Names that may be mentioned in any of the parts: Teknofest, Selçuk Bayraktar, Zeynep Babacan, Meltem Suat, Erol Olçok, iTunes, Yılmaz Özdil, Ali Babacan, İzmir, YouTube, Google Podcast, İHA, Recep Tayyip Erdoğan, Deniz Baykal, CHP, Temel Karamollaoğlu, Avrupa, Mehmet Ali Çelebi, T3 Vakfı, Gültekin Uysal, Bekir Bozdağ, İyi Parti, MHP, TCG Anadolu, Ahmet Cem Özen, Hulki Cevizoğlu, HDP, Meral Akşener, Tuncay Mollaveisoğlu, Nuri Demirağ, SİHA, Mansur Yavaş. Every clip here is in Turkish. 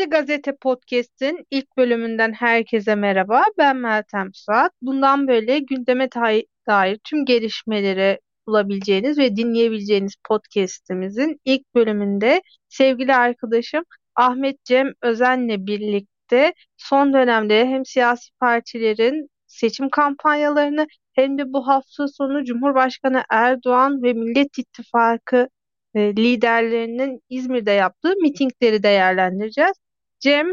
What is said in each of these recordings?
Yeşil Gazete Podcast'in ilk bölümünden herkese merhaba. Ben Meltem Suat. Bundan böyle gündeme dair tüm gelişmeleri bulabileceğiniz ve dinleyebileceğiniz podcast'imizin ilk bölümünde sevgili arkadaşım Ahmet Cem Özen'le birlikte son dönemde hem siyasi partilerin seçim kampanyalarını hem de bu hafta sonu Cumhurbaşkanı Erdoğan ve Millet İttifakı liderlerinin İzmir'de yaptığı mitingleri değerlendireceğiz. Cem,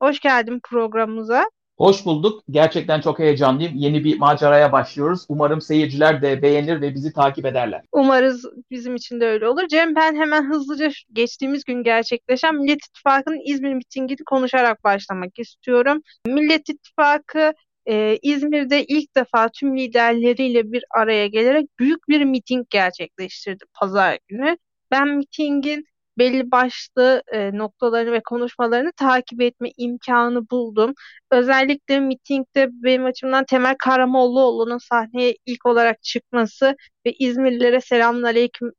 hoş geldin programımıza. Hoş bulduk. Gerçekten çok heyecanlıyım. Yeni bir maceraya başlıyoruz. Umarım seyirciler de beğenir ve bizi takip ederler. Umarız bizim için de öyle olur. Cem, ben hemen hızlıca geçtiğimiz gün gerçekleşen Millet İttifakı'nın İzmir mitingini konuşarak başlamak istiyorum. Millet İttifakı İzmir'de ilk defa tüm liderleriyle bir araya gelerek büyük bir miting gerçekleştirdi pazar günü. Ben mitingin belli başlı noktalarını ve konuşmalarını takip etme imkanı buldum. Özellikle mitingde benim açımdan Temel Karamollaoğlu'nun sahneye ilk olarak çıkması ve İzmirlilere selamünaleyküm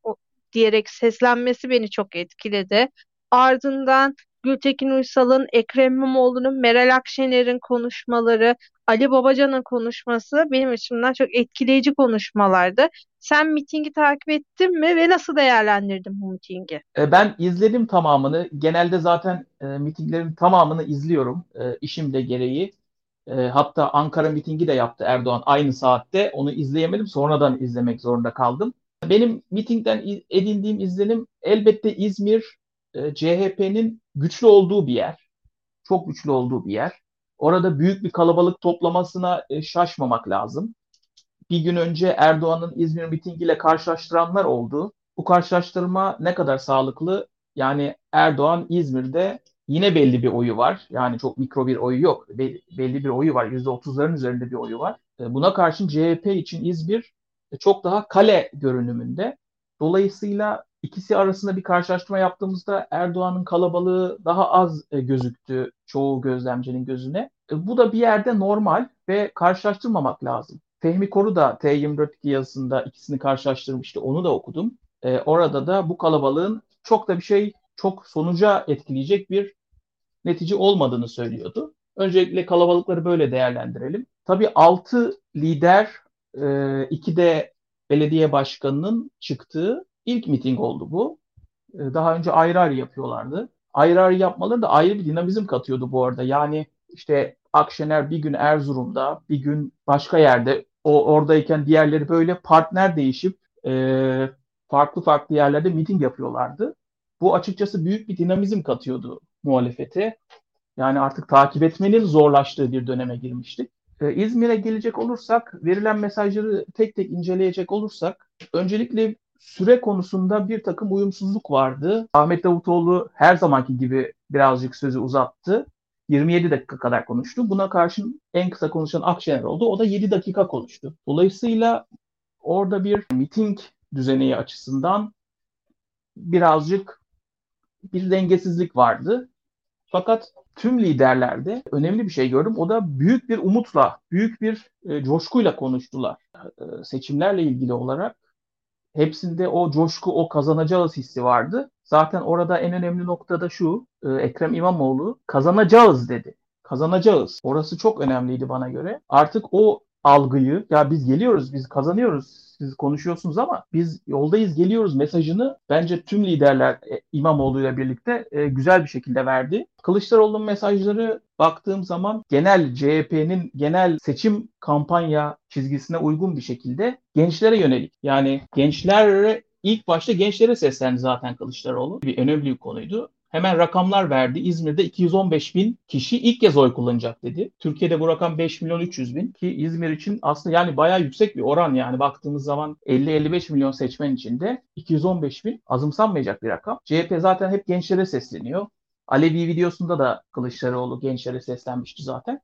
diyerek seslenmesi beni çok etkiledi. Ardından Gültekin Uysal'ın, Ekrem İmamoğlu'nun, Meral Akşener'in konuşmaları, Ali Babacan'ın konuşması benim açımdan çok etkileyici konuşmalardı. Sen mitingi takip ettin mi ve nasıl değerlendirdin bu mitingi? Ben izledim tamamını. Genelde zaten mitinglerin tamamını izliyorum işim de gereği. Hatta Ankara mitingi de yaptı Erdoğan aynı saatte. Onu izleyemedim. Sonradan izlemek zorunda kaldım. Benim mitingden edindiğim izlenim elbette İzmir CHP'nin güçlü olduğu bir yer. Çok güçlü olduğu bir yer. Orada büyük bir kalabalık toplamasına şaşmamak lazım. Bir gün önce Erdoğan'ın İzmir mitingiyle karşılaştıranlar oldu. Bu karşılaştırma ne kadar sağlıklı? Yani Erdoğan İzmir'de yine belli bir oyu var. Yani çok mikro bir oyu yok. Belli bir oyu var. %30'ların üzerinde bir oyu var. Buna karşın CHP için İzmir çok daha kale görünümünde. Dolayısıyla İkisi arasında bir karşılaştırma yaptığımızda Erdoğan'ın kalabalığı daha az gözüktü çoğu gözlemcinin gözüne. Bu da bir yerde normal ve karşılaştırmamak lazım. Fehmi Koru da T24 yazısında ikisini karşılaştırmıştı. Onu da okudum. Orada da bu kalabalığın çok sonuca etkileyecek bir netice olmadığını söylüyordu. Öncelikle kalabalıkları böyle değerlendirelim. Tabii 6 lider, 2 de belediye başkanının çıktığı İlk miting oldu bu. Daha önce ayrı ayrı yapıyorlardı. Ayrı ayrı yapmaları da ayrı bir dinamizm katıyordu bu arada. Yani işte Akşener bir gün Erzurum'da, bir gün başka yerde, oradayken diğerleri böyle partner değişip farklı farklı yerlerde miting yapıyorlardı. Bu açıkçası büyük bir dinamizm katıyordu muhalefete. Yani artık takip etmenin zorlaştığı bir döneme girmiştik. İzmir'e gelecek olursak, verilen mesajları tek tek inceleyecek olursak, öncelikle süre konusunda bir takım uyumsuzluk vardı. Ahmet Davutoğlu her zamanki gibi birazcık sözü uzattı. 27 dakika kadar konuştu. Buna karşın en kısa konuşan Akşener oldu. O da 7 dakika konuştu. Dolayısıyla orada bir miting düzeni açısından birazcık bir dengesizlik vardı. Fakat tüm liderlerde önemli bir şey gördüm. O da büyük bir umutla, büyük bir coşkuyla konuştular. Seçimlerle ilgili olarak hepsinde o coşku, o kazanacağız hissi vardı. Zaten orada en önemli nokta da şu, Ekrem İmamoğlu kazanacağız dedi. Kazanacağız. Orası çok önemliydi bana göre. Artık o algıyı, ya biz geliyoruz, biz kazanıyoruz, siz konuşuyorsunuz ama biz yoldayız, geliyoruz mesajını bence tüm liderler İmamoğlu'yla birlikte güzel bir şekilde verdi. Kılıçdaroğlu'nun mesajları baktığım zaman genel CHP'nin genel seçim kampanya çizgisine uygun bir şekilde gençlere yönelik. Yani gençlere ilk başta gençlere seslendi zaten Kılıçdaroğlu. Bir önemli bir konuydu. Hemen rakamlar verdi. İzmir'de 215.000 kişi ilk kez oy kullanacak dedi. Türkiye'de bu rakam 5.300.000 ki İzmir için aslında yani bayağı yüksek bir oran yani. Baktığımız zaman 50-55 milyon seçmen içinde 215.000 azımsanmayacak bir rakam. CHP zaten hep gençlere sesleniyor. Alevi videosunda da Kılıçdaroğlu gençlere seslenmişti zaten.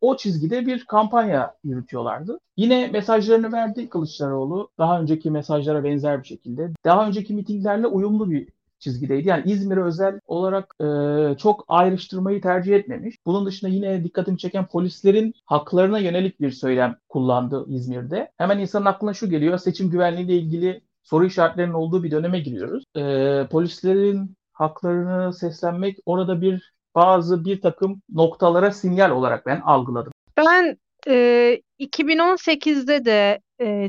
O çizgide bir kampanya yürütüyorlardı. Yine mesajlarını verdi Kılıçdaroğlu. Daha önceki mesajlara benzer bir şekilde. Daha önceki mitinglerle uyumlu bir çizgideydi. Yani İzmir'e özel olarak çok ayrıştırmayı tercih etmemiş. Bunun dışında yine dikkatimi çeken polislerin haklarına yönelik bir söylem kullandı İzmir'de. Hemen insanın aklına şu geliyor. Seçim güvenliğiyle ilgili soru işaretlerinin olduğu bir döneme giriyoruz. Polislerin haklarını seslenmek orada bir bazı bir takım noktalara sinyal olarak ben algıladım. Ben 2018'de de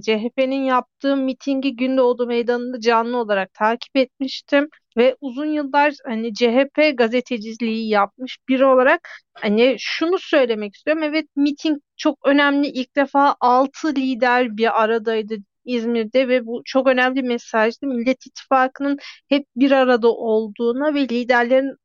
CHP'nin yaptığı mitingi Gündoğdu Meydanı'nda canlı olarak takip etmiştim ve uzun yıllar hani CHP gazeteciliği yapmış biri olarak hani şunu söylemek istiyorum. Evet, miting çok önemli. İlk defa 6 lider bir aradaydı İzmir'de ve bu çok önemli mesajdı. Millet İttifakı'nın hep bir arada olduğuna ve liderlerin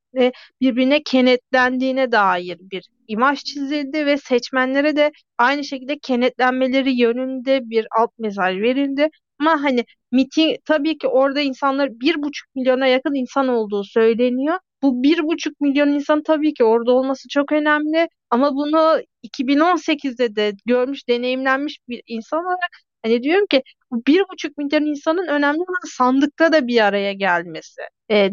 birbirine kenetlendiğine dair bir imaj çizildi ve seçmenlere de aynı şekilde kenetlenmeleri yönünde bir alt mesaj verildi. Ama hani miting, tabii ki orada insanlar 1,5 milyona yakın insan olduğu söyleniyor. Bu 1,5 milyon insan tabii ki orada olması çok önemli ama bunu 2018'de de görmüş, deneyimlenmiş bir insan olarak hani diyorum ki 1,5 milyon insanın önemli olan sandıkta da bir araya gelmesi.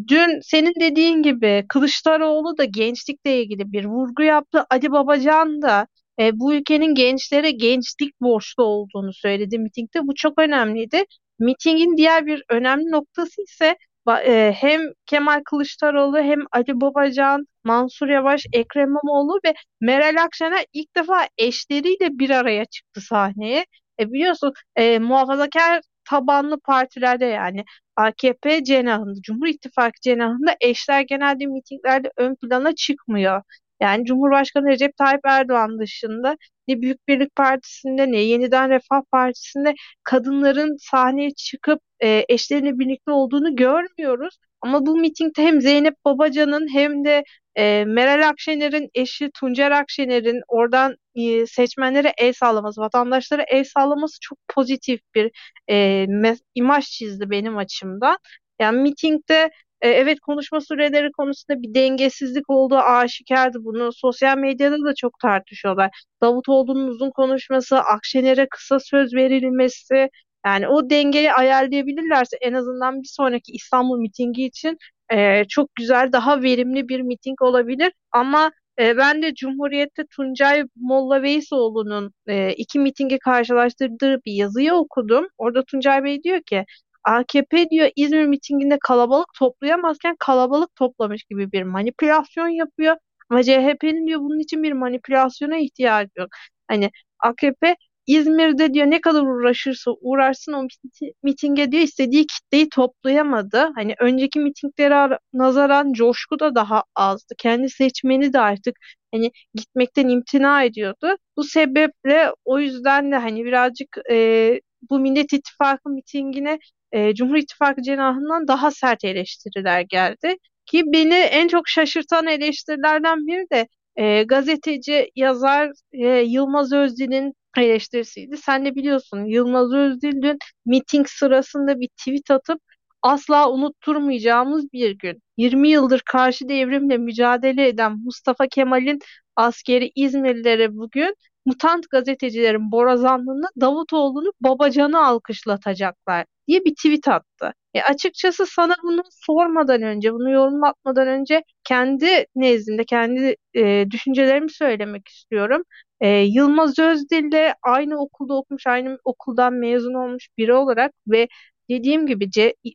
Dün senin dediğin gibi Kılıçdaroğlu da gençlikle ilgili bir vurgu yaptı. Ali Babacan da bu ülkenin gençlere gençlik borçlu olduğunu söyledi mitingde. Bu çok önemliydi. Mitingin diğer bir önemli noktası ise hem Kemal Kılıçdaroğlu hem Ali Babacan, Mansur Yavaş, Ekrem İmamoğlu ve Meral Akşener ilk defa eşleriyle bir araya çıktı sahneye. Biliyorsun muhafazakar tabanlı partilerde yani AKP cenahında, Cumhur İttifakı cenahında eşler genelde mitinglerde ön plana çıkmıyor. Yani Cumhurbaşkanı Recep Tayyip Erdoğan dışında ne Büyük Birlik Partisi'nde ne Yeniden Refah Partisi'nde kadınların sahneye çıkıp eşlerine birlikte olduğunu görmüyoruz. Ama bu mitingde hem Zeynep Babacan'ın hem de Meral Akşener'in eşi Tuncer Akşener'in oradan seçmenlere el sağlaması, vatandaşlara el sağlaması çok pozitif bir imaj çizdi benim açımdan. Yani mitingde evet, konuşma süreleri konusunda bir dengesizlik olduğu aşikardı. Bunu sosyal medyada da çok tartışıyorlar. Davutoğlu'nun uzun konuşması, Akşener'e kısa söz verilmesi, yani o dengeyi ayarlayabilirlerse en azından bir sonraki İstanbul mitingi için çok güzel, daha verimli bir miting olabilir. Ama ben de Cumhuriyet'te Tuncay Mollaveisoğlu'nun iki mitingi karşılaştırdığı bir yazıyı okudum. Orada Tuncay Bey diyor ki, AKP diyor İzmir mitinginde kalabalık toplayamazken kalabalık toplamış gibi bir manipülasyon yapıyor. Ama CHP'nin diyor bunun için bir manipülasyona ihtiyacı yok. Hani AKP İzmir'de diyor ne kadar uğraşırsa uğraşsın o mitinge diyor istediği kitleyi toplayamadı. Hani önceki mitinglere nazaran coşku da daha azdı. Kendi seçmeni de artık hani gitmekten imtina ediyordu. Bu sebeple o yüzden de hani birazcık bu Millet İttifakı mitingine Cumhur İttifakı cenahından daha sert eleştiriler geldi. Ki beni en çok şaşırtan eleştirilerden biri de gazeteci, yazar Yılmaz Özdil'in eleştirisiydi. Sen de biliyorsun Yılmaz Özdil dün miting sırasında bir tweet atıp asla unutturmayacağımız bir gün. 20 yıldır karşı devrimle mücadele eden Mustafa Kemal'in askeri İzmirlilere bugün mutant gazetecilerin borazanlığında Davutoğlu'nu Babacan'ı alkışlatacaklar diye bir tweet attı. Açıkçası sana bunu sormadan önce, bunu yorumlatmadan önce kendi nezdimde, kendi düşüncelerimi söylemek istiyorum. Yılmaz Özdil'le aynı okulda okumuş, aynı okuldan mezun olmuş biri olarak ve dediğim gibi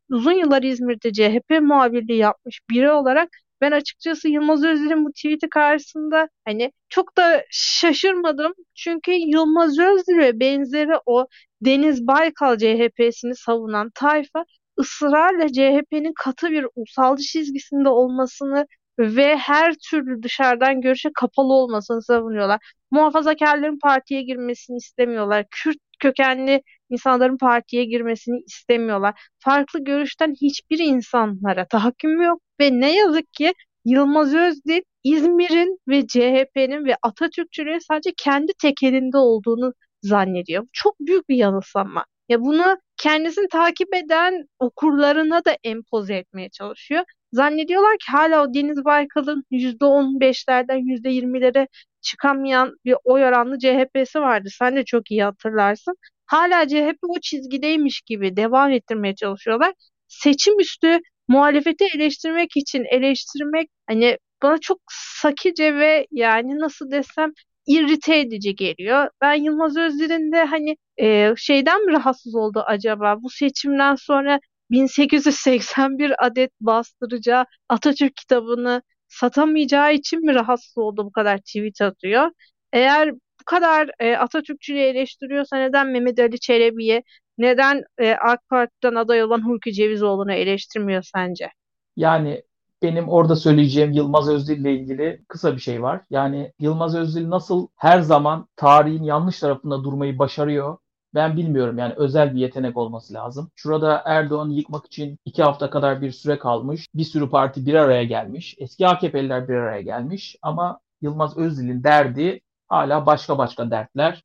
uzun yıllar İzmir'de CHP muhabirliği yapmış biri olarak ben açıkçası Yılmaz Özdil'in bu tweet'i karşısında hani çok da şaşırmadım. Çünkü Yılmaz Özdil ve benzeri o Deniz Baykal CHP'sini savunan tayfa ısrarla CHP'nin katı bir ulusalcı çizgisinde olmasını ve her türlü dışarıdan görüşe kapalı olmasını savunuyorlar. Muhafazakarların partiye girmesini istemiyorlar. Kürt kökenli insanların partiye girmesini istemiyorlar. Farklı görüşten hiçbir insanlara tahakküm yok ve ne yazık ki Yılmaz Özdil İzmir'in ve CHP'nin ve Atatürkçülüğün sadece kendi tekelinde olduğunu zannediyor. Çok büyük bir yanılsama. Ya bunu kendisini takip eden okurlarına da empoze etmeye çalışıyor. Zannediyorlar ki hala o Deniz Baykal'ın %15'lerden %20'lere çıkamayan bir oy oranlı CHP'si vardı. Sen de çok iyi hatırlarsın. Hala CHP o çizgideymiş gibi devam ettirmeye çalışıyorlar. Seçim üstü muhalefeti eleştirmek için eleştirmek hani bana çok sakice ve yani nasıl desem irrite edici geliyor. Ben Yılmaz Özdil'in de hani şeyden mi rahatsız oldu acaba? Bu seçimden sonra 1881 adet bastıracağı Atatürk kitabını satamayacağı için mi rahatsız oldu, bu kadar tweet atıyor? Eğer bu kadar Atatürkçülüğü eleştiriyorsa neden Mehmet Ali Çelebi'ye, neden AK Parti'den aday olan Hulki Cevizoğlu'nu eleştirmiyor sence? Yani benim orada söyleyeceğim Yılmaz Özdil'le ilgili kısa bir şey var. Yani Yılmaz Özdil nasıl her zaman tarihin yanlış tarafında durmayı başarıyor, ben bilmiyorum. Yani özel bir yetenek olması lazım. Şurada Erdoğan'ı yıkmak için 2 hafta kadar bir süre kalmış. Bir sürü parti bir araya gelmiş. Eski AKP'liler bir araya gelmiş. Ama Yılmaz Özdil'in derdi hala başka dertler.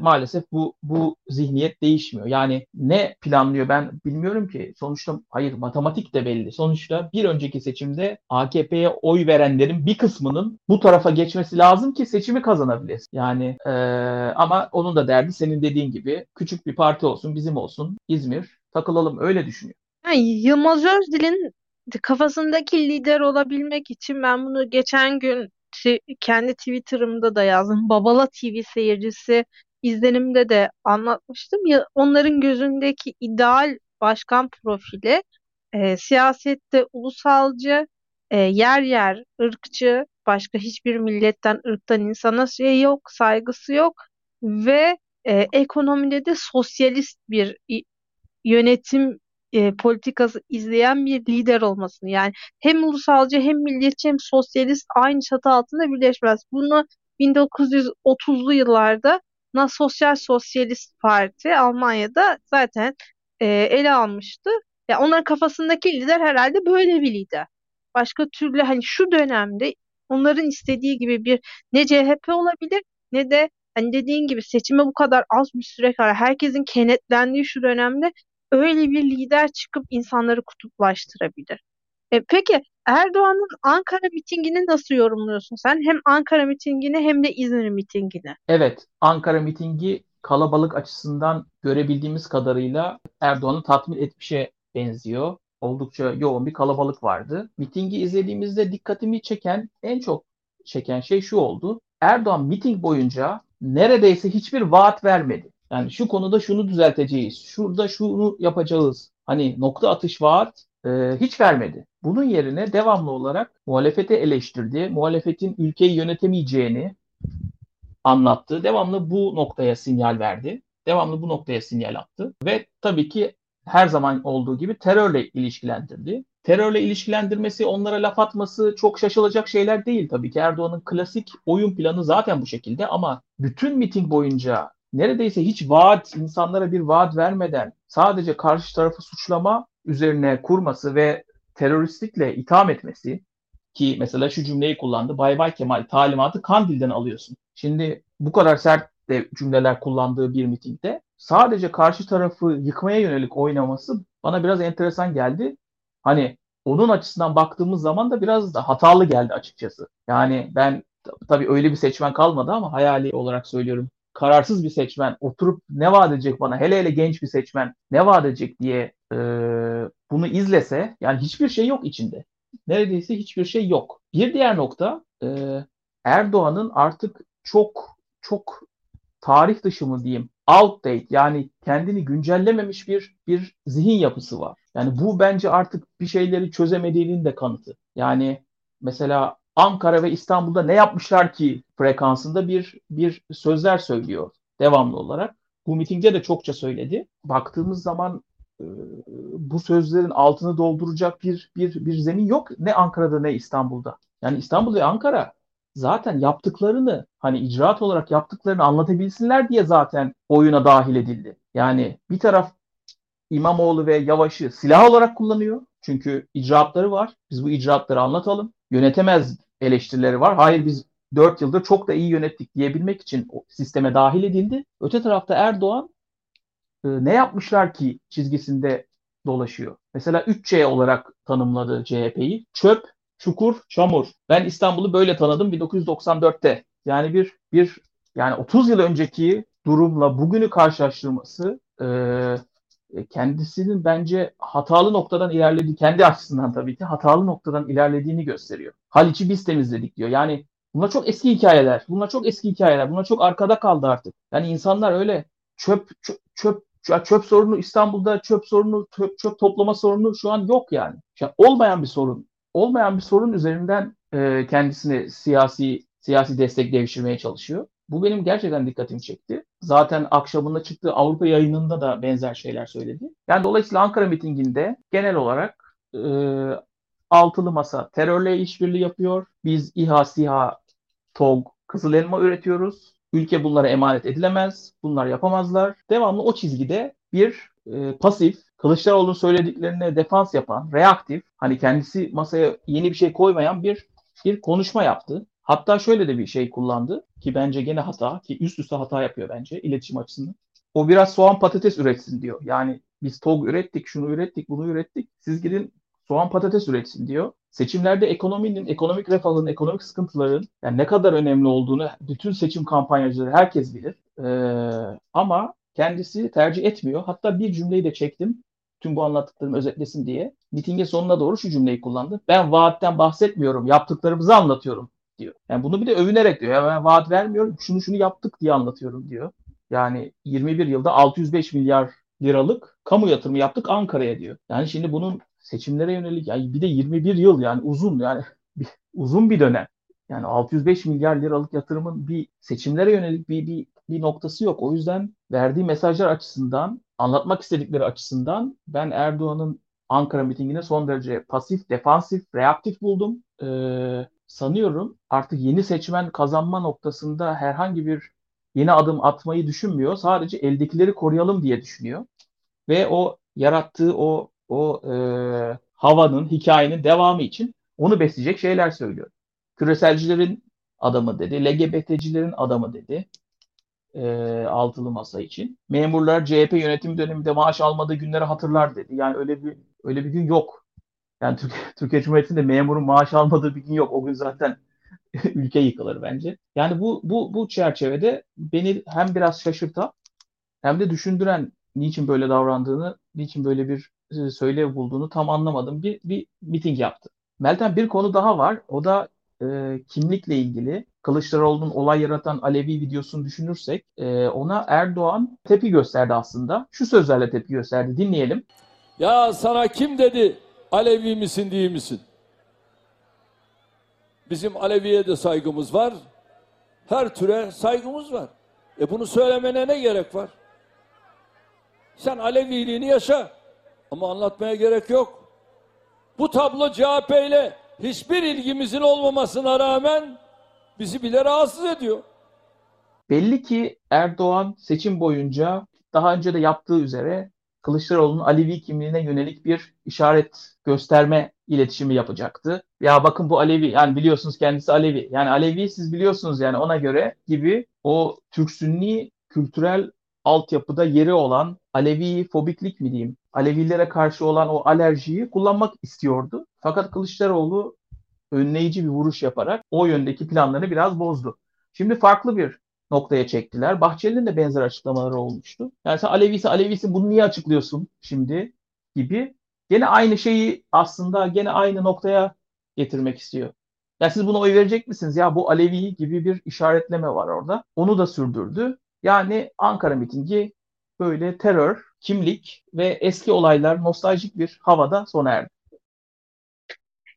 Maalesef bu zihniyet değişmiyor. Yani ne planlıyor ben bilmiyorum ki. Sonuçta hayır, matematik de belli. Sonuçta bir önceki seçimde AKP'ye oy verenlerin bir kısmının bu tarafa geçmesi lazım ki seçimi kazanabiliriz. Yani ama onun da derdi senin dediğin gibi küçük bir parti olsun, bizim olsun, İzmir takılalım, öyle düşünüyor. Yani Yılmaz Özdil'in kafasındaki lider olabilmek için, ben bunu geçen gün kendi Twitter'ımda da yazdım. Babala TV seyircisi izlenimde de anlatmıştım ya, onların gözündeki ideal başkan profili siyasette ulusalcı, yer yer ırkçı, başka hiçbir milletten, ırktan insana şey yok, saygısı yok ve ekonomide de sosyalist bir yönetim politikası izleyen bir lider olmasını. Yani hem ulusalcı hem milliyetçi hem sosyalist aynı çatı altında birleşmez. Bunu 1930'lu yıllarda Sosyal Sosyalist Parti Almanya'da zaten ele almıştı. Ya onların kafasındaki lider herhalde böyle bir lider. Başka türlü hani şu dönemde onların istediği gibi bir ne CHP olabilir ne de hani dediğin gibi seçime bu kadar az bir süre kadar herkesin kenetlendiği şu dönemde öyle bir lider çıkıp insanları kutuplaştırabilir. Peki Erdoğan'ın Ankara mitingini nasıl yorumluyorsun sen? Hem Ankara mitingini hem de İzmir mitingini. Evet, Ankara mitingi kalabalık açısından görebildiğimiz kadarıyla Erdoğan'ı tatmin etmişe benziyor. Oldukça yoğun bir kalabalık vardı. Mitingi izlediğimizde dikkatimi çeken, en çok çeken şey şu oldu. Erdoğan miting boyunca neredeyse hiçbir vaat vermedi. Yani şu konuda şunu düzelteceğiz, şurada şunu yapacağız. Hani nokta atış vaat hiç vermedi. Bunun yerine devamlı olarak muhalefete eleştirdi. Muhalefetin ülkeyi yönetemeyeceğini anlattı. Devamlı bu noktaya sinyal verdi. Devamlı bu noktaya sinyal attı. Ve tabii ki her zaman olduğu gibi terörle ilişkilendirdi. Terörle ilişkilendirmesi, onlara laf atması çok şaşılacak şeyler değil tabii ki. Erdoğan'ın klasik oyun planı zaten bu şekilde ama bütün miting boyunca neredeyse hiç vaat, insanlara bir vaat vermeden sadece karşı tarafı suçlama üzerine kurması ve teröristlikle itham etmesi, ki mesela şu cümleyi kullandı: "Bay Bay Kemal, talimatı Kandil'den alıyorsun." Şimdi bu kadar sert de cümleler kullandığı bir mitingde sadece karşı tarafı yıkmaya yönelik oynaması bana biraz enteresan geldi. Hani onun açısından baktığımız zaman da biraz da hatalı geldi açıkçası. Yani ben tabii öyle bir seçmen kalmadı ama hayali olarak söylüyorum. Kararsız bir seçmen oturup ne vaat edecek bana, hele genç bir seçmen ne vaat edecek diye bunu izlese, yani hiçbir şey yok içinde. Neredeyse hiçbir şey yok. Bir diğer nokta, Erdoğan'ın artık çok tarih dışı mı diyeyim, outdated, yani kendini güncellememiş bir zihin yapısı var. Yani bu bence artık bir şeyleri çözemediğinin de kanıtı. Yani mesela Ankara ve İstanbul'da ne yapmışlar ki frekansında bir sözler söylüyor devamlı olarak. Bu mitingde de çokça söyledi. Baktığımız zaman bu sözlerin altını dolduracak bir zemin yok, ne Ankara'da ne İstanbul'da. Yani İstanbul ve Ankara zaten yaptıklarını, hani icraat olarak yaptıklarını anlatabilsinler diye zaten oyuna dahil edildi. Yani bir taraf İmamoğlu ve Yavaş'ı silah olarak kullanıyor. Çünkü icraatları var. Biz bu icraatları anlatalım. Yönetemez eleştirileri var. Hayır, biz 4 yıldır çok da iyi yönettik diyebilmek için sisteme dahil edildi. Öte tarafta Erdoğan ne yapmışlar ki çizgisinde dolaşıyor. Mesela 3C olarak tanımladı CHP'yi. Çöp, çukur, çamur. Ben İstanbul'u böyle tanıdım 1994'te. Yani yani 30 yıl önceki durumla bugünü karşılaştırması kendisinin bence hatalı noktadan ilerlediği, kendi açısından tabii ki hatalı noktadan ilerlediğini gösteriyor. Haliç'i biz temizledik diyor. Yani bunlar çok eski hikayeler. Bunlar çok arkada kaldı artık. Yani insanlar öyle çöp sorunu İstanbul'da, çöp toplama sorunu şu an yok yani. Olmayan bir sorun üzerinden kendisine siyasi destek devşirmeye çalışıyor. Bu benim gerçekten dikkatimi çekti. Zaten akşamında çıktığı Avrupa yayınında da benzer şeyler söyledi. Yani dolayısıyla Ankara mitinginde genel olarak altılı masa terörle işbirliği yapıyor. Biz İHA, SİHA, TOG, kızıl elma üretiyoruz. Ülke bunlara emanet edilemez. Bunlar yapamazlar. Devamlı o çizgide bir pasif, Kılıçdaroğlu'nun söylediklerine defans yapan, reaktif, hani kendisi masaya yeni bir şey koymayan bir konuşma yaptı. Hatta şöyle de bir şey kullandı ki bence gene hata, ki üst üste hata yapıyor bence iletişim açısından. O biraz soğan patates üretsin diyor. Yani biz TOG ürettik, şunu ürettik, bunu ürettik. Siz gidin soğan patates üretsin diyor. Seçimlerde ekonominin, ekonomik refahın, ekonomik sıkıntıların yani ne kadar önemli olduğunu bütün seçim kampanyacıları herkes bilir. Ama kendisi tercih etmiyor. Hatta bir cümleyi de çektim. Tüm bu anlattıklarımı özetlesin diye. Mitingin sonuna doğru şu cümleyi kullandı. Ben vaatten bahsetmiyorum, yaptıklarımızı anlatıyorum diyor. Yani bunu bir de övünerek diyor. Yani ben vaat vermiyorum, şunu yaptık diye anlatıyorum diyor. Yani 21 yılda 605 milyar liralık kamu yatırımı yaptık Ankara'ya diyor. Yani şimdi bunun seçimlere yönelik, yani bir de 21 yıl yani uzun, yani uzun bir dönem. Yani 605 milyar liralık yatırımın bir seçimlere yönelik bir noktası yok. O yüzden verdiği mesajlar açısından, anlatmak istedikleri açısından ben Erdoğan'ın Ankara mitingine son derece pasif, defansif, reaktif buldum. Sanıyorum artık yeni seçmen kazanma noktasında herhangi bir yeni adım atmayı düşünmüyor. Sadece eldekileri koruyalım diye düşünüyor. Ve o yarattığı o havanın, hikayenin devamı için onu besleyecek şeyler söylüyor. Küreselcilerin adamı dedi, LGBT'cilerin adamı dedi. Altılı masa için. Memurlar CHP yönetimi döneminde maaş almadığı günleri hatırlar dedi. Yani öyle bir gün yok. Yani Türkiye Cumhuriyeti'nde memurun maaş almadığı bir gün yok. O gün zaten ülke yıkılır bence. Yani bu çerçevede beni hem biraz şaşırtan hem de düşündüren, niçin böyle davrandığını, niçin böyle bir söylev bulduğunu tam anlamadım. Bir miting yaptı. Meltem, bir konu daha var. O da kimlikle ilgili. Kılıçdaroğlu'nun olay yaratan Alevi videosunu düşünürsek ona Erdoğan tepki gösterdi aslında. Şu sözlerle tepki gösterdi. Dinleyelim. Ya sana kim dedi Alevi misin değil misin? Bizim Alevi'ye de saygımız var. Her türe saygımız var. Bunu söylemene ne gerek var? Sen Aleviliğini yaşa. Ama anlatmaya gerek yok. Bu tablo CHP ile hiçbir ilgimizin olmamasına rağmen bizi bile rahatsız ediyor. Belli ki Erdoğan seçim boyunca daha önce de yaptığı üzere Kılıçdaroğlu'nun Alevi kimliğine yönelik bir işaret gösterme iletişimi yapacaktı. Ya bakın bu Alevi, yani biliyorsunuz kendisi Alevi. Yani Alevi siz biliyorsunuz, yani ona göre gibi o Türk-Sünni kültürel altyapıda yeri olan Alevi fobiklik mi diyeyim, Alevilere karşı olan o alerjiyi kullanmak istiyordu. Fakat Kılıçdaroğlu önleyici bir vuruş yaparak o yöndeki planlarını biraz bozdu. Şimdi farklı bir noktaya çektiler. Bahçeli'nin de benzer açıklamaları olmuştu. Yani sen Alevisin bunu niye açıklıyorsun şimdi gibi. Gene aynı şeyi aslında gene aynı noktaya getirmek istiyor. Yani siz buna oy verecek misiniz? Ya bu Alevi gibi bir işaretleme var orada. Onu da sürdürdü. Yani Ankara mitingi böyle terör, kimlik ve eski olaylar nostaljik bir havada sona erdi.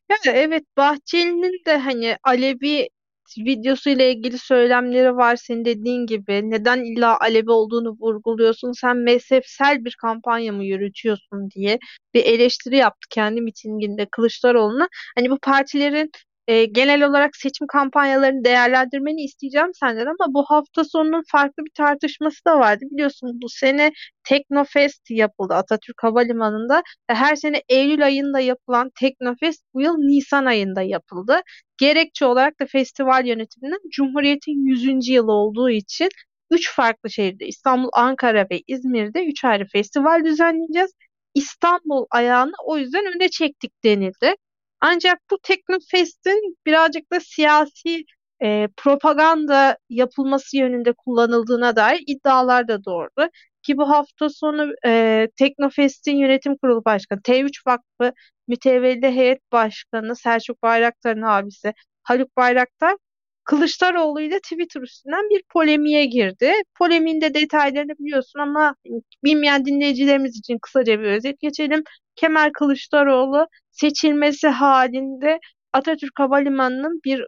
Yani evet, Bahçeli'nin de hani Alevi videosuyla ilgili söylemleri var, senin dediğin gibi. Neden illa Alevi olduğunu vurguluyorsun? Sen mezhepsel bir kampanya mı yürütüyorsun diye bir eleştiri yaptı kendi mitinginde Kılıçdaroğlu'na. Hani bu partilerin genel olarak seçim kampanyalarını değerlendirmeni isteyeceğim senden, ama bu hafta sonunun farklı bir tartışması da vardı. Biliyorsun bu sene Teknofest yapıldı Atatürk Havalimanı'nda. Her sene Eylül ayında yapılan Teknofest bu yıl Nisan ayında yapıldı. Gerekçe olarak da festival yönetiminin Cumhuriyet'in 100. yılı olduğu için 3 farklı şehirde, İstanbul, Ankara ve İzmir'de 3 ayrı festival düzenleyeceğiz. İstanbul ayağını o yüzden öne çektik denildi. Ancak bu Teknofest'in birazcık da siyasi propaganda yapılması yönünde kullanıldığına dair iddialar da doğurdu. Ki bu hafta sonu Teknofest'in yönetim kurulu başkanı, T3 Vakfı mütevelli heyet başkanı Selçuk Bayraktar'ın abisi Haluk Bayraktar, Kılıçdaroğlu ile Twitter üstünden bir polemiğe girdi. Polemiğin de detaylarını biliyorsun ama bilmeyen dinleyicilerimiz için kısaca bir özet geçelim. Kemal Kılıçdaroğlu seçilmesi halinde Atatürk Havalimanı'nın bir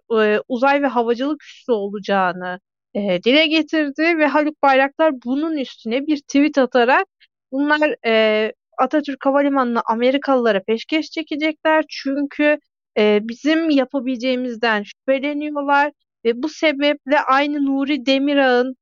uzay ve havacılık üssü olacağını dile getirdi ve Haluk Bayraktar bunun üstüne bir tweet atarak bunlar Atatürk Havalimanı'na Amerikalılara peşkeş çekecekler çünkü bizim yapabileceğimizden şüpheleniyorlar ve bu sebeple aynı Nuri Demirağ'ın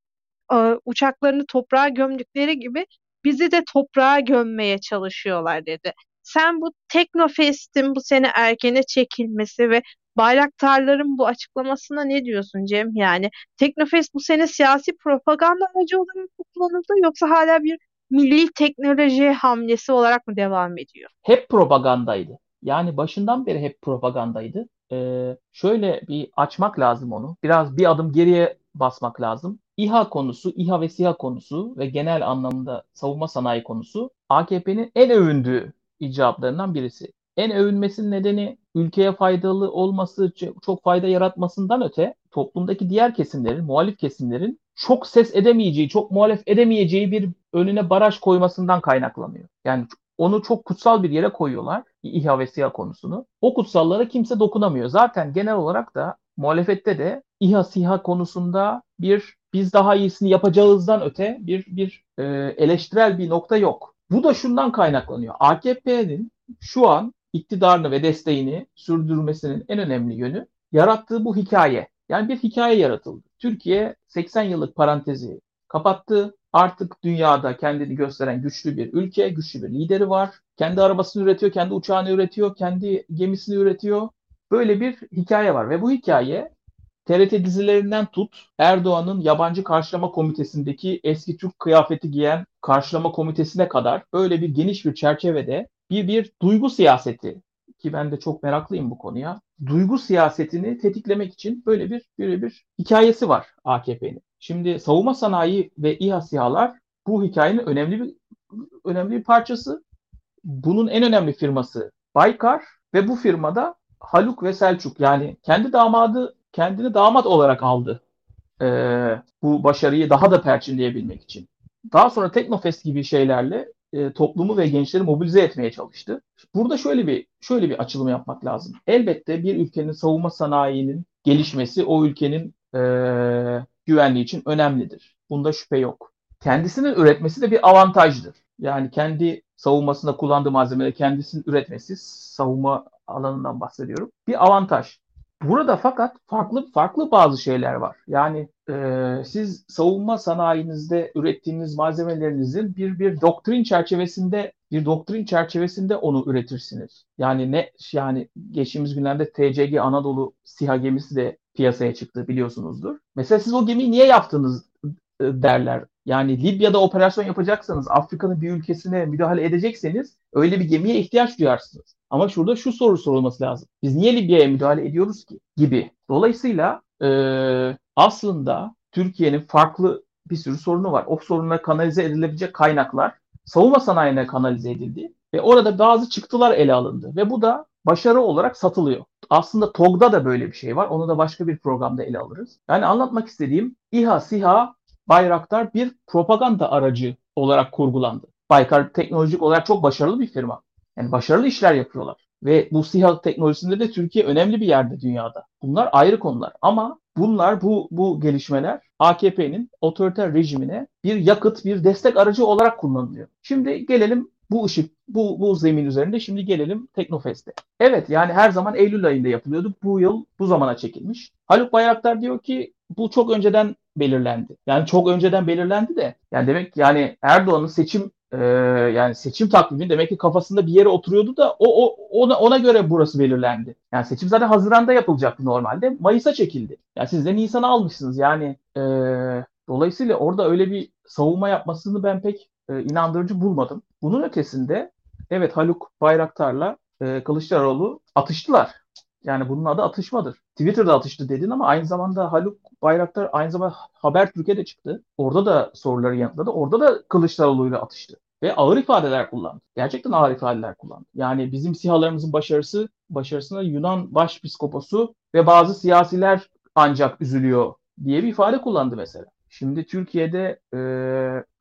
uçaklarını toprağa gömdükleri gibi bizi de toprağa gömmeye çalışıyorlar dedi. Sen bu Teknofest'in bu sene erkene çekilmesi ve Bayraktarların bu açıklamasına ne diyorsun Cem? Yani Teknofest bu sene siyasi propaganda aracı olarak kullanıldı yoksa hala bir milli teknoloji hamlesi olarak mı devam ediyor? Hep propagandaydı. Yani başından beri hep propagandaydı. Şöyle bir açmak lazım onu. Biraz bir adım geriye basmak lazım. İHA konusu, İHA ve SİHA konusu ve genel anlamda savunma sanayi konusu AKP'nin en övündüğü icablarından birisi. En övünmesinin nedeni ülkeye faydalı olması, çok fayda yaratmasından öte toplumdaki diğer kesimlerin, muhalif kesimlerin çok ses edemeyeceği, çok muhalef edemeyeceği bir önüne baraj koymasından kaynaklanıyor. Yani onu çok kutsal bir yere koyuyorlar, İHA ve SİHA konusunu. O kutsallara kimse dokunamıyor. Zaten genel olarak da muhalefette de İHA, SİHA konusunda bir biz daha iyisini yapacağızdan öte bir eleştirel bir nokta yok. Bu da şundan kaynaklanıyor. AKP'nin şu an iktidarını ve desteğini sürdürmesinin en önemli yönü yarattığı bu hikaye. Yani bir hikaye yaratıldı. Türkiye 80 yıllık parantezi kapattı. Artık dünyada kendini gösteren güçlü bir ülke, güçlü bir lideri var. Kendi arabasını üretiyor, kendi uçağını üretiyor, kendi gemisini üretiyor. Böyle bir hikaye var ve bu hikaye TRT dizilerinden tut, Erdoğan'ın yabancı karşılama komitesindeki eski Türk kıyafeti giyen karşılama komitesine kadar böyle bir geniş bir çerçevede bir duygu siyaseti ki ben de çok meraklıyım bu konuya. Duygu siyasetini tetiklemek için böyle bir hikayesi var AKP'nin. Şimdi savunma sanayi ve İHA SİHA'lar bu hikayenin önemli bir parçası. Bunun en önemli firması Baykar ve bu firmada Haluk ve Selçuk yani kendi damadı kendini damat olarak aldı bu başarıyı daha da perçinleyebilmek için. Daha sonra Teknofest gibi şeylerle toplumu ve gençleri mobilize etmeye çalıştı. Burada şöyle bir açılım yapmak lazım. Elbette bir ülkenin savunma sanayinin gelişmesi o ülkenin güvenliği için önemlidir. Bunda şüphe yok. Kendisinin üretmesi de bir avantajdır. Yani kendi savunmasında kullandığı malzemeleri kendisinin üretmesi, savunma alanından bahsediyorum, bir avantaj. Burada fakat farklı bazı şeyler var. Yani siz savunma sanayinizde ürettiğiniz malzemelerinizin bir doktrin çerçevesinde onu üretirsiniz. Yani geçtiğimiz günlerde TCG Anadolu SİHA gemisi de piyasaya çıktı biliyorsunuzdur. Mesela siz o gemiyi niye yaptınız derler. Yani Libya'da operasyon yapacaksanız, Afrika'nın bir ülkesine müdahale edecekseniz öyle bir gemiye ihtiyaç duyarsınız. Ama şurada şu soru sorulması lazım. Biz niye Libya'ya müdahale ediyoruz ki? Gibi. Dolayısıyla aslında Türkiye'nin farklı bir sürü sorunu var. O sorunlara kanalize edilebilecek kaynaklar savunma sanayine kanalize edildi. Ve orada bazı çıktılar ele alındı. Ve bu da başarı olarak satılıyor. Aslında TOG'da da böyle bir şey var. Onu da başka bir programda ele alırız. Yani anlatmak istediğim İHA, SİHA, Bayraktar bir propaganda aracı olarak kurgulandı. Baykar teknolojik olarak çok başarılı bir firma. Yani başarılı işler yapıyorlar. Ve bu SİHA teknolojisinde de Türkiye önemli bir yerde dünyada. Bunlar ayrı konular. Ama bunlar bu gelişmeler AKP'nin otoriter rejimine bir yakıt, bir destek aracı olarak kullanılıyor. Şimdi gelelim bu ışık, bu zemin üzerinde şimdi gelelim Teknofest'e. Evet yani her zaman Eylül ayında yapılıyordu. Bu yıl bu zamana çekilmiş. Haluk Bayraktar diyor ki bu çok önceden belirlendi. Yani çok önceden belirlendi de yani demek yani Erdoğan'ın seçim takvimi demek ki kafasında bir yere oturuyordu da ona göre burası belirlendi. Yani seçim zaten Haziran'da yapılacaktı normalde. Mayıs'a çekildi. Yani siz de Nisan'a almışsınız. Yani dolayısıyla orada öyle bir savunma yapmasını ben pek inandırıcı bulmadım. Bunun ötesinde evet Haluk Bayraktar'la Kılıçdaroğlu atıştılar. Yani bunun adı atışmadır. Twitter'da atıştı dedin ama aynı zamanda Haluk Bayraktar aynı zamanda Habertürk'e de çıktı. Orada da soruları yanıtladı. Orada da Kılıçdaroğlu'yla atıştı. Ve ağır ifadeler kullandı. Gerçekten ağır ifadeler kullandı. Yani bizim SİHA'larımızın başarısına Yunan başpiskoposu ve bazı siyasiler ancak üzülüyor diye bir ifade kullandı mesela. Şimdi Türkiye'de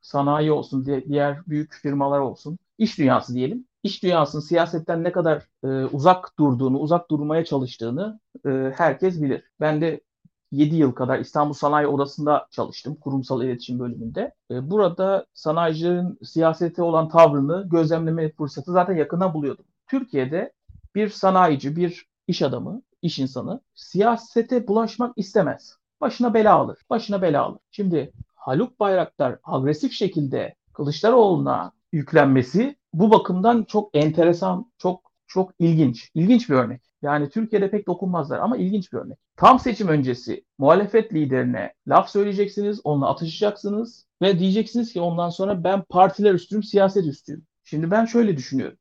sanayi olsun, diğer büyük firmalar olsun, iş dünyası diyelim. iş dünyasının siyasetten ne kadar uzak durduğunu, uzak durmaya çalıştığını herkes bilir. Ben de 7 yıl kadar İstanbul Sanayi Odası'nda çalıştım, kurumsal iletişim bölümünde. Burada sanayicilerin siyasete olan tavrını gözlemleme fırsatı zaten yakından buluyordum. Türkiye'de bir sanayici, bir iş adamı, iş insanı siyasete bulaşmak istemez. Başına bela alır. Şimdi Haluk Bayraktar agresif şekilde Kılıçdaroğlu'na yüklenmesi bu bakımdan çok enteresan, çok ilginç. İlginç bir örnek. Yani Türkiye'de pek dokunmazlar ama ilginç bir örnek. Tam seçim öncesi muhalefet liderine laf söyleyeceksiniz, onunla atışacaksınız ve diyeceksiniz ki ondan sonra ben partiler üstüyüm, siyaset üstüyüm. Şimdi ben şöyle düşünüyorum.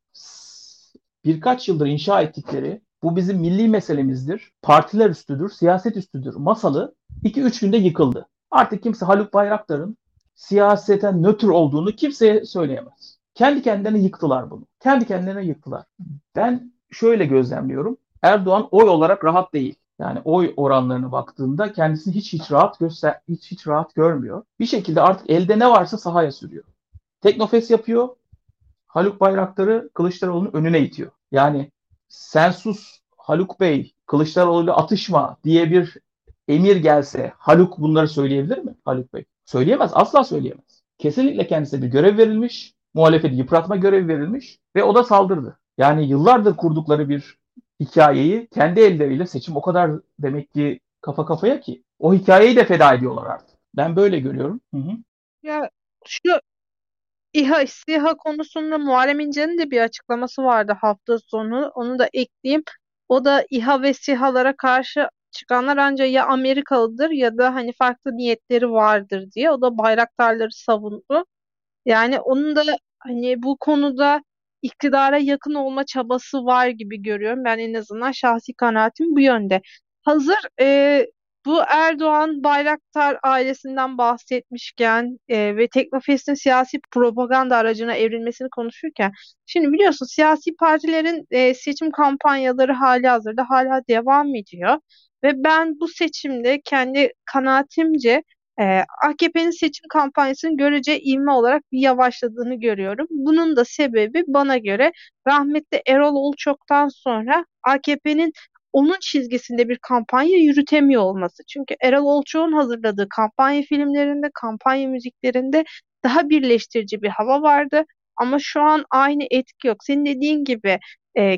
Birkaç yıldır inşa ettikleri bu bizim milli meselemizdir, partiler üstüdür, siyaset üstüdür masalı 2-3 günde yıkıldı. Artık kimse Haluk Bayraktar'ın siyaseten nötr olduğunu kimseye söyleyemez. Kendi kendilerine yıktılar bunu. Ben şöyle gözlemliyorum. Erdoğan oy olarak rahat değil. Yani oy oranlarına baktığında kendisini hiç rahat görmüyor. Bir şekilde artık elde ne varsa sahaya sürüyor. Teknofest yapıyor. Haluk Bayraktar'ı Kılıçdaroğlu'nun önüne itiyor. Yani sen sus Haluk Bey, Kılıçdaroğlu'yla atışma diye bir emir gelse Haluk bunları söyleyebilir mi? Haluk Bey söyleyemez, asla söyleyemez. Kesinlikle kendisine bir görev verilmiş, muhalefeti yıpratma görevi verilmiş ve o da saldırdı. Yani yıllardır kurdukları bir hikayeyi kendi elleriyle seçim o kadar demek ki kafa kafaya ki o hikayeyi de feda ediyorlar artık. Ben böyle görüyorum. Hı-hı. Ya şu İHA konusunda Muharrem İnce'nin de bir açıklaması vardı hafta sonu. Onu da ekleyeyim. O da İHA ve SİHA'lara karşı çıkanlar ancak ya Amerikalıdır ya da hani farklı niyetleri vardır diye. O da Bayraktarları savundu. Yani onun da hani bu konuda iktidara yakın olma çabası var gibi görüyorum. Ben en azından şahsi kanaatim bu yönde. Hazır bu Erdoğan Bayraktar ailesinden bahsetmişken ve Teknofest'in siyasi propaganda aracına evrilmesini konuşurken şimdi biliyorsun siyasi partilerin seçim kampanyaları hala devam ediyor ve ben bu seçimde kendi kanaatimce AKP'nin seçim kampanyasının görece ivme olarak bir yavaşladığını görüyorum. Bunun da sebebi bana göre rahmetli Erol Olçok'tan sonra AKP'nin onun çizgisinde bir kampanya yürütemiyor olması. Çünkü Erol Olçok'un hazırladığı kampanya filmlerinde, kampanya müziklerinde daha birleştirici bir hava vardı. Ama şu an aynı etki yok. Senin dediğin gibi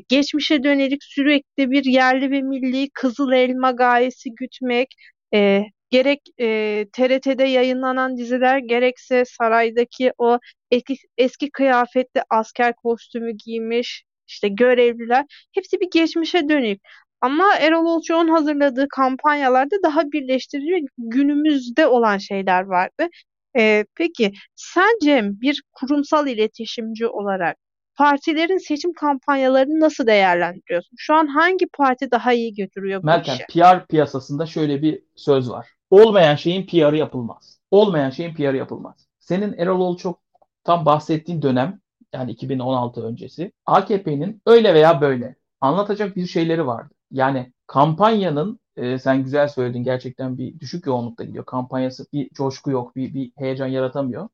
geçmişe dönelik sürekli bir yerli ve milli kızıl elma gayesi gütmek, gerek TRT'de yayınlanan diziler gerekse saraydaki o eski kıyafetli asker kostümü giymiş işte görevliler hepsi bir geçmişe dönük. Ama Erol Olçok'un hazırladığı kampanyalarda daha birleştirici günümüzde olan şeyler vardı. Peki sence bir kurumsal iletişimci olarak partilerin seçim kampanyalarını nasıl değerlendiriyorsun? Şu an hangi parti daha iyi götürüyor bu işi? Meltem, PR piyasasında şöyle bir söz var. Olmayan şeyin PR'ı yapılmaz. Senin Erol Olçok'tan bahsettiğin dönem, yani 2016 öncesi, AKP'nin öyle veya böyle anlatacak bir şeyleri vardı. Yani kampanyanın, sen güzel söyledin, gerçekten bir düşük yoğunlukta gidiyor. Kampanyası bir coşku yok, bir heyecan yaratamıyor.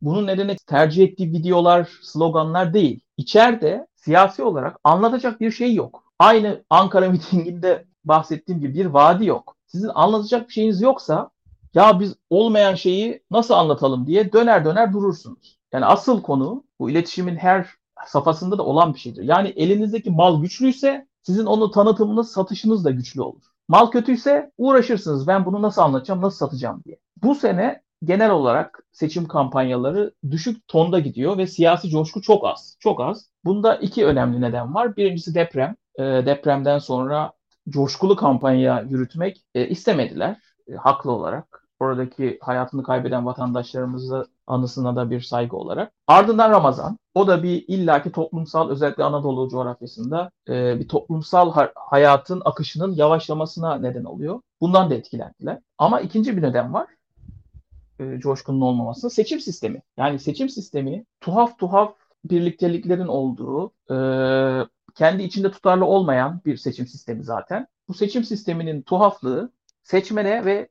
Bunun nedeni tercih ettiği videolar, sloganlar değil. İçeride siyasi olarak anlatacak bir şey yok. Aynı Ankara mitinginde bahsettiğim gibi bir vaadi yok. Sizin anlatacak bir şeyiniz yoksa ya biz olmayan şeyi nasıl anlatalım diye döner durursunuz. Yani asıl konu bu iletişimin her safhasında da olan bir şeydir. Yani elinizdeki mal güçlüyse sizin onu tanıtımınız, satışınız da güçlü olur. Mal kötüyse uğraşırsınız. Ben bunu nasıl anlatacağım, nasıl satacağım diye. Bu sene genel olarak seçim kampanyaları düşük tonda gidiyor ve siyasi coşku çok az. Bunda iki önemli neden var. Birincisi deprem. Depremden sonra coşkulu kampanya yürütmek istemediler haklı olarak. Oradaki hayatını kaybeden vatandaşlarımızın anısına da bir saygı olarak. Ardından Ramazan. O da bir illaki toplumsal, özellikle Anadolu coğrafyasında bir toplumsal hayatın akışının yavaşlamasına neden oluyor. Bundan da etkilendiler. Ama ikinci bir neden var. Coşkunun olmaması. Seçim sistemi. Yani seçim sistemi tuhaf birlikteliklerin olduğu, kendi içinde tutarlı olmayan bir seçim sistemi zaten. Bu seçim sisteminin tuhaflığı seçmene ve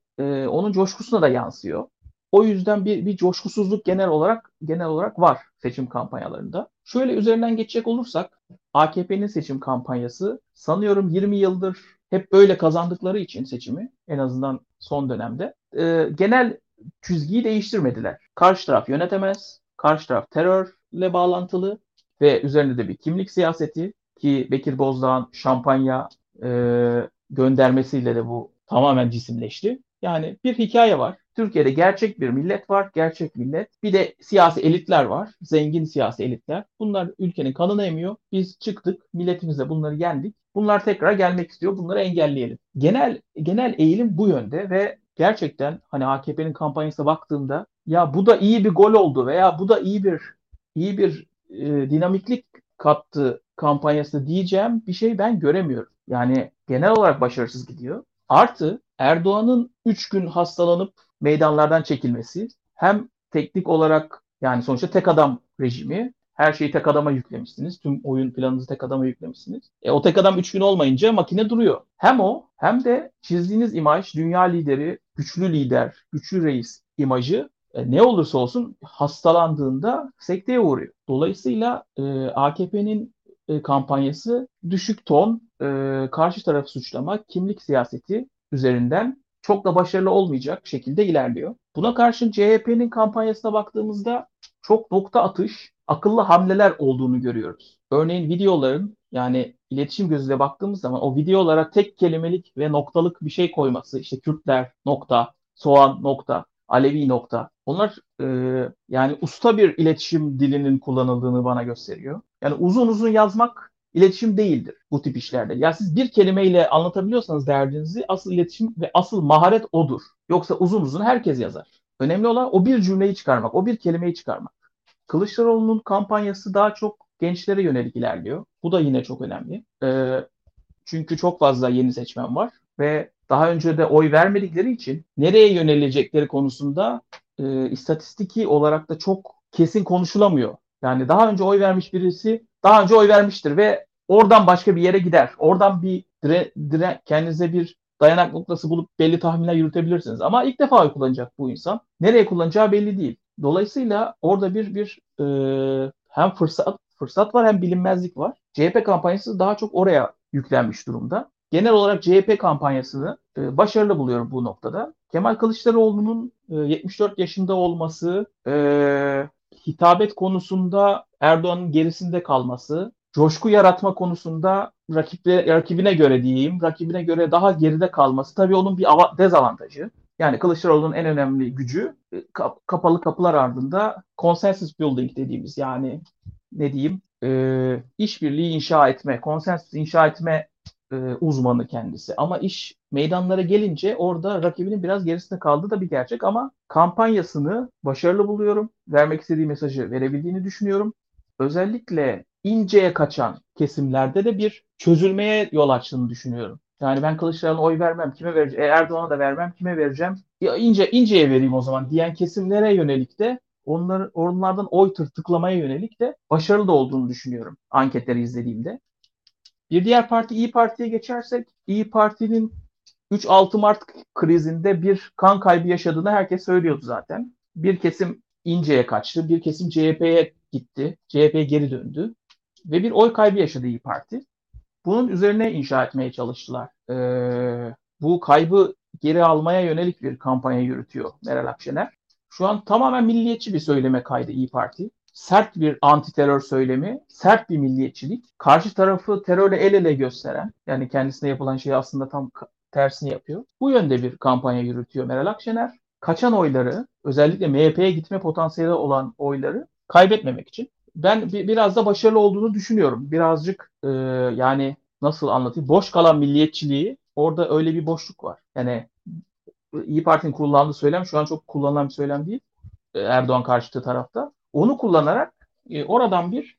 onun coşkusuna da yansıyor. O yüzden bir coşkusuzluk genel olarak var seçim kampanyalarında. Şöyle üzerinden geçecek olursak AKP'nin seçim kampanyası sanıyorum 20 yıldır hep böyle kazandıkları için seçimi, en azından son dönemde genel çizgiyi değiştirmediler. Karşı taraf yönetemez, karşı taraf terörle bağlantılı ve üzerinde de bir kimlik siyaseti ki Bekir Bozdağ'ın şampanya göndermesiyle de bu tamamen cisimleşti. Yani bir hikaye var. Türkiye'de gerçek bir millet var, gerçek millet. Bir de siyasi elitler var, zengin siyasi elitler. Bunlar ülkenin kanını emiyor. Biz çıktık, milletimizle bunları yendik. Bunlar tekrar gelmek istiyor, bunları engelleyelim. Genel eğilim bu yönde ve gerçekten hani AKP'nin kampanyasına baktığımda ya bu da iyi bir gol oldu veya bu da iyi bir dinamiklik kattı kampanyası diyeceğim bir şey ben göremiyorum. Yani genel olarak başarısız gidiyor. Artı Erdoğan'ın 3 gün hastalanıp meydanlardan çekilmesi hem teknik olarak yani sonuçta tek adam rejimi, her şeyi tek adama yüklemişsiniz. Tüm oyun planınızı tek adama yüklemişsiniz. O tek adam 3 gün olmayınca makine duruyor. Hem o hem de çizdiğiniz imaj dünya lideri, güçlü lider, güçlü reis imajı ne olursa olsun hastalandığında sekteye uğruyor. Dolayısıyla AKP'nin kampanyası düşük ton, karşı tarafı suçlama, kimlik siyaseti üzerinden çok da başarılı olmayacak şekilde ilerliyor. Buna karşın CHP'nin kampanyasına baktığımızda çok nokta atış, akıllı hamleler olduğunu görüyoruz. Örneğin videoların yani iletişim gözüyle baktığımız zaman o videolara tek kelimelik ve noktalık bir şey koyması. İşte Kürtler nokta, soğan nokta, Alevi nokta. Onlar yani usta bir iletişim dilinin kullanıldığını bana gösteriyor. Yani uzun uzun yazmak iletişim değildir bu tip işlerde. Ya siz bir kelimeyle anlatabiliyorsanız derdinizi asıl iletişim ve asıl maharet odur. Yoksa uzun uzun herkes yazar. Önemli olan o bir cümleyi çıkarmak, o bir kelimeyi çıkarmak. Kılıçdaroğlu'nun kampanyası daha çok gençlere yönelik ilerliyor. Bu da yine çok önemli. Çünkü çok fazla yeni seçmen var ve daha önce de oy vermedikleri için nereye yönelecekleri konusunda istatistiki olarak da çok kesin konuşulamıyor. Yani daha önce oy vermiş birisi daha önce oy vermiştir ve oradan başka bir yere gider. Oradan bir kendinize bir dayanak noktası bulup belli tahminler yürütebilirsiniz. Ama ilk defa oy kullanacak bu insan. Nereye kullanacağı belli değil. Dolayısıyla orada bir hem fırsat var hem bilinmezlik var. CHP kampanyası daha çok oraya yüklenmiş durumda. Genel olarak CHP kampanyasını başarılı buluyorum bu noktada. Kemal Kılıçdaroğlu'nun 74 yaşında olması, hitabet konusunda Erdoğan'ın gerisinde kalması, coşku yaratma konusunda rakibine göre daha geride kalması tabii onun bir dezavantajı. Yani Kılıçdaroğlu'nun en önemli gücü kapalı kapılar ardında consensus building dediğimiz yani ne diyeyim işbirliği inşa etme, konsensus inşa etme uzmanı kendisi. Ama iş meydanlara gelince orada rakibinin biraz gerisinde kaldığı da bir gerçek ama kampanyasını başarılı buluyorum. Vermek istediği mesajı verebildiğini düşünüyorum. Özellikle inceye kaçan kesimlerde de bir çözülmeye yol açtığını düşünüyorum. Yani ben Kılıçdaroğlu'na oy vermem, kime vereceğim? Erdoğan'a da vermem, kime vereceğim? Ya inceye vereyim o zaman diyen kesimlere yönelik de onlardan oy tırtıklamaya yönelik de başarılı da olduğunu düşünüyorum anketleri izlediğimde. Bir diğer parti İyi Parti'ye geçersek İyi Parti'nin 3-6 Mart krizinde bir kan kaybı yaşadığını herkes söylüyordu zaten. Bir kesim İnce'ye kaçtı, bir kesim CHP'ye gitti, CHP'ye geri döndü ve bir oy kaybı yaşadı İyi Parti. Bunun üzerine inşa etmeye çalıştılar. Bu kaybı geri almaya yönelik bir kampanya yürütüyor Meral Akşener. Şu an tamamen milliyetçi bir söyleme kaydı İyi Parti. Sert bir antiterör söylemi, sert bir milliyetçilik, karşı tarafı terörle el ele gösteren, yani kendisine yapılan şeyi aslında tam tersini yapıyor. Bu yönde bir kampanya yürütüyor Meral Akşener. Kaçan oyları, özellikle MHP'ye gitme potansiyeli olan oyları kaybetmemek için. Ben biraz da başarılı olduğunu düşünüyorum. Birazcık yani nasıl anlatayım, boş kalan milliyetçiliği, orada öyle bir boşluk var. Yani İYİ Parti'nin kullandığı söylem şu an çok kullanılan bir söylem değil. Erdoğan karşıtı tarafta. Onu kullanarak oradan bir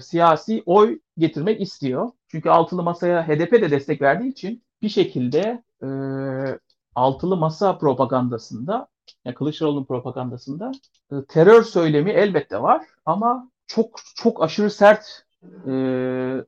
siyasi oy getirmek istiyor. Çünkü altılı masaya HDP de destek verdiği için bir şekilde altılı masa propagandasında, yani Kılıçdaroğlu'nun propagandasında terör söylemi elbette var. Ama çok çok aşırı sert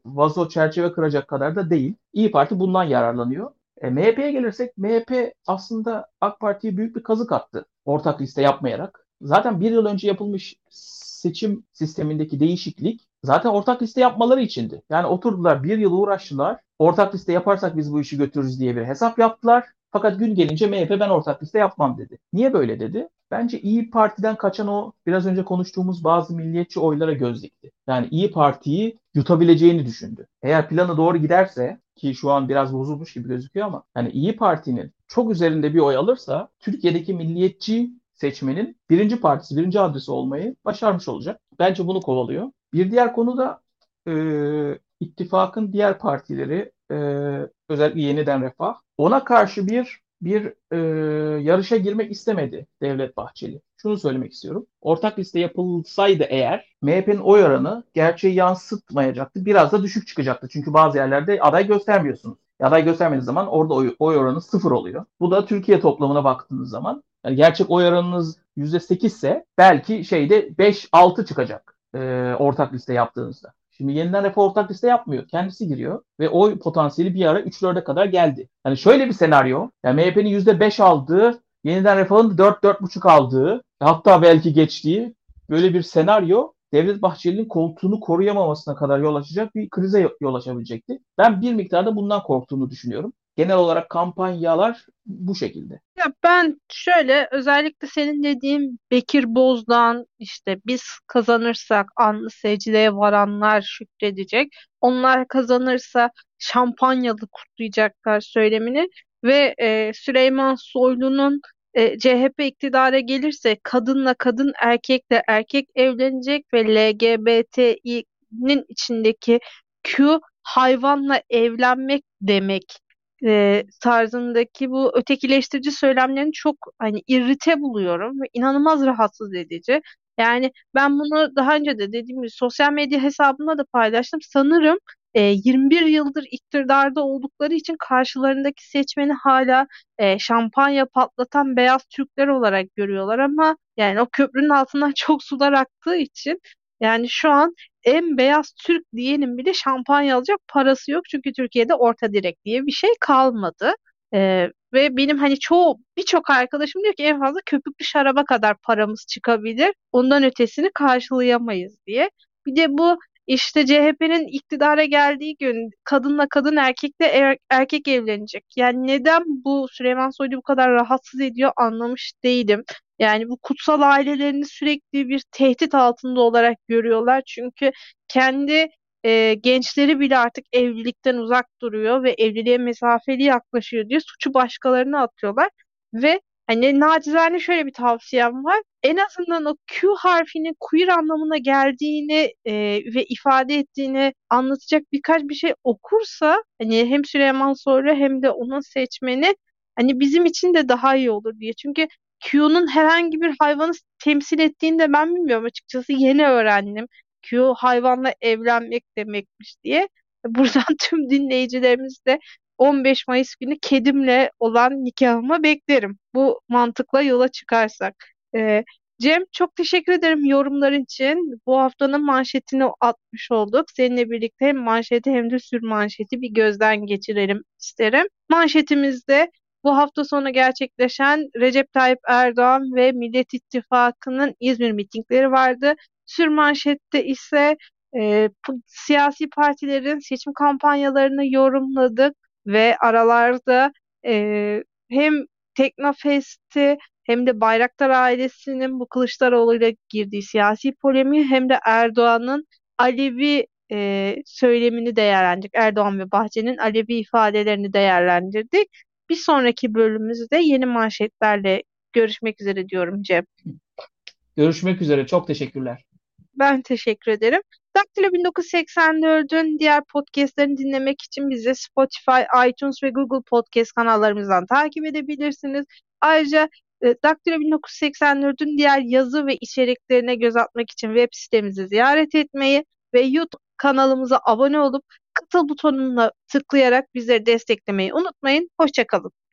vazo çerçeve kıracak kadar da değil. İyi Parti bundan yararlanıyor. MHP'ye gelirsek MHP aslında AK Parti'ye büyük bir kazık attı. ortak liste yapmayarak. Zaten bir yıl önce yapılmış seçim sistemindeki değişiklik zaten ortak liste yapmaları içindi. Yani oturdular, bir yıl uğraştılar. Ortak liste yaparsak biz bu işi götürürüz diye bir hesap yaptılar. Fakat gün gelince MHP ben ortak liste yapmam dedi. Niye böyle dedi? Bence İyi Parti'den kaçan o biraz önce konuştuğumuz bazı milliyetçi oylara göz dikti. Yani İyi Parti'yi yutabileceğini düşündü. Eğer planı doğru giderse, ki şu an biraz bozulmuş gibi gözüküyor ama yani İyi Parti'nin çok üzerinde bir oy alırsa Türkiye'deki milliyetçi seçmenin birinci partisi, birinci adresi olmayı başarmış olacak. Bence bunu kovalıyor. Bir diğer konu da ittifakın diğer partileri, özellikle Yeniden Refah, ona karşı bir yarışa girmek istemedi Devlet Bahçeli. Şunu söylemek istiyorum. Ortak liste yapılsaydı eğer MHP'nin oy oranı gerçeği yansıtmayacaktı. Biraz da düşük çıkacaktı. Çünkü bazı yerlerde aday göstermiyorsunuz. Aday göstermediğiniz zaman orada oy oranı sıfır oluyor. Bu da Türkiye toplamına baktığınız zaman yani gerçek oy oranınız %8 ise belki şeyde 5-6 çıkacak ortak liste yaptığınızda. Şimdi Yeniden Refah ortak liste yapmıyor. Kendisi giriyor ve oy potansiyeli bir ara 3-4'e kadar geldi. Yani şöyle bir senaryo. Yani MHP'nin %5 aldığı, Yeniden Refah'ın 4-4,5 aldığı, hatta belki geçtiği böyle bir senaryo Devlet Bahçeli'nin koltuğunu koruyamamasına kadar yol açacak bir krize yol açabilecekti. Ben bir miktarda bundan korktuğunu düşünüyorum. Genel olarak kampanyalar bu şekilde. Ya ben şöyle, özellikle senin dediğin Bekir Bozdağ'ın işte biz kazanırsak anlı secdeye varanlar şükredecek, onlar kazanırsa şampanyalı kutlayacaklar söylemini ve Süleyman Soylu'nun CHP iktidara gelirse kadınla kadın, erkekle erkek evlenecek ve LGBTİ'nin içindeki Q hayvanla evlenmek demek tarzındaki bu ötekileştirici söylemlerini çok hani irrite buluyorum ve inanılmaz rahatsız edici. Yani ben bunu daha önce de dediğim gibi sosyal medya hesabımda da paylaştım. Sanırım 21 yıldır iktidarda oldukları için karşılarındaki seçmeni hala şampanya patlatan beyaz Türkler olarak görüyorlar ama yani o köprünün altından çok sular aktığı için yani şu an en beyaz Türk diyenin bile şampanya alacak parası yok. Çünkü Türkiye'de orta direk diye bir şey kalmadı. Ve benim hani birçok arkadaşım diyor ki en fazla köpüklü şaraba kadar paramız çıkabilir. Ondan ötesini karşılayamayız diye. Bir de bu işte CHP'nin iktidara geldiği gün kadınla kadın, erkekle erkek evlenecek. Yani neden bu Süleyman Soylu bu kadar rahatsız ediyor anlamış değilim. Yani bu kutsal ailelerini sürekli bir tehdit altında olarak görüyorlar. Çünkü kendi gençleri bile artık evlilikten uzak duruyor ve evliliğe mesafeli yaklaşıyor diye suçu başkalarına atıyorlar. Ve hani nacizane şöyle bir tavsiyem var. En azından o Q harfinin queer anlamına geldiğini ve ifade ettiğini anlatacak birkaç bir şey okursa hani hem Süleyman Soylu hem de onun seçmeni hani bizim için de daha iyi olur diye. Çünkü Q'nun herhangi bir hayvanı temsil ettiğini de ben bilmiyorum açıkçası, yeni öğrendim. Q hayvanla evlenmek demekmiş diye. Buradan tüm dinleyicilerimiz de 15 Mayıs günü kedimle olan nikahımı beklerim. Bu mantıkla yola çıkarsak. Cem, çok teşekkür ederim yorumların için. Bu haftanın manşetini atmış olduk. Seninle birlikte hem manşeti hem de sürmanşeti bir gözden geçirelim isterim. Manşetimizde bu hafta sonu gerçekleşen Recep Tayyip Erdoğan ve Millet İttifakı'nın İzmir mitingleri vardı. Sürmanşette ise siyasi partilerin seçim kampanyalarını yorumladık ve aralarda hem Teknofest'i hem de Bayraktar ailesinin bu Kılıçdaroğlu'yla girdiği siyasi polemiği hem de Erdoğan'ın Alevi söylemini değerlendirdik. Erdoğan ve Bahçeli'nin Alevi ifadelerini değerlendirdik. Bir sonraki bölümümüzde yeni manşetlerle görüşmek üzere diyorum Cem. Görüşmek üzere. Çok teşekkürler. Ben teşekkür ederim. Daktilo 1984'ün diğer podcastlerini dinlemek için bizi Spotify, iTunes ve Google Podcast kanallarımızdan takip edebilirsiniz. Ayrıca Daktilo 1984'ün diğer yazı ve içeriklerine göz atmak için web sitemizi ziyaret etmeyi ve YouTube kanalımıza abone olup katıl butonuna tıklayarak bizleri desteklemeyi unutmayın. Hoşça kalın.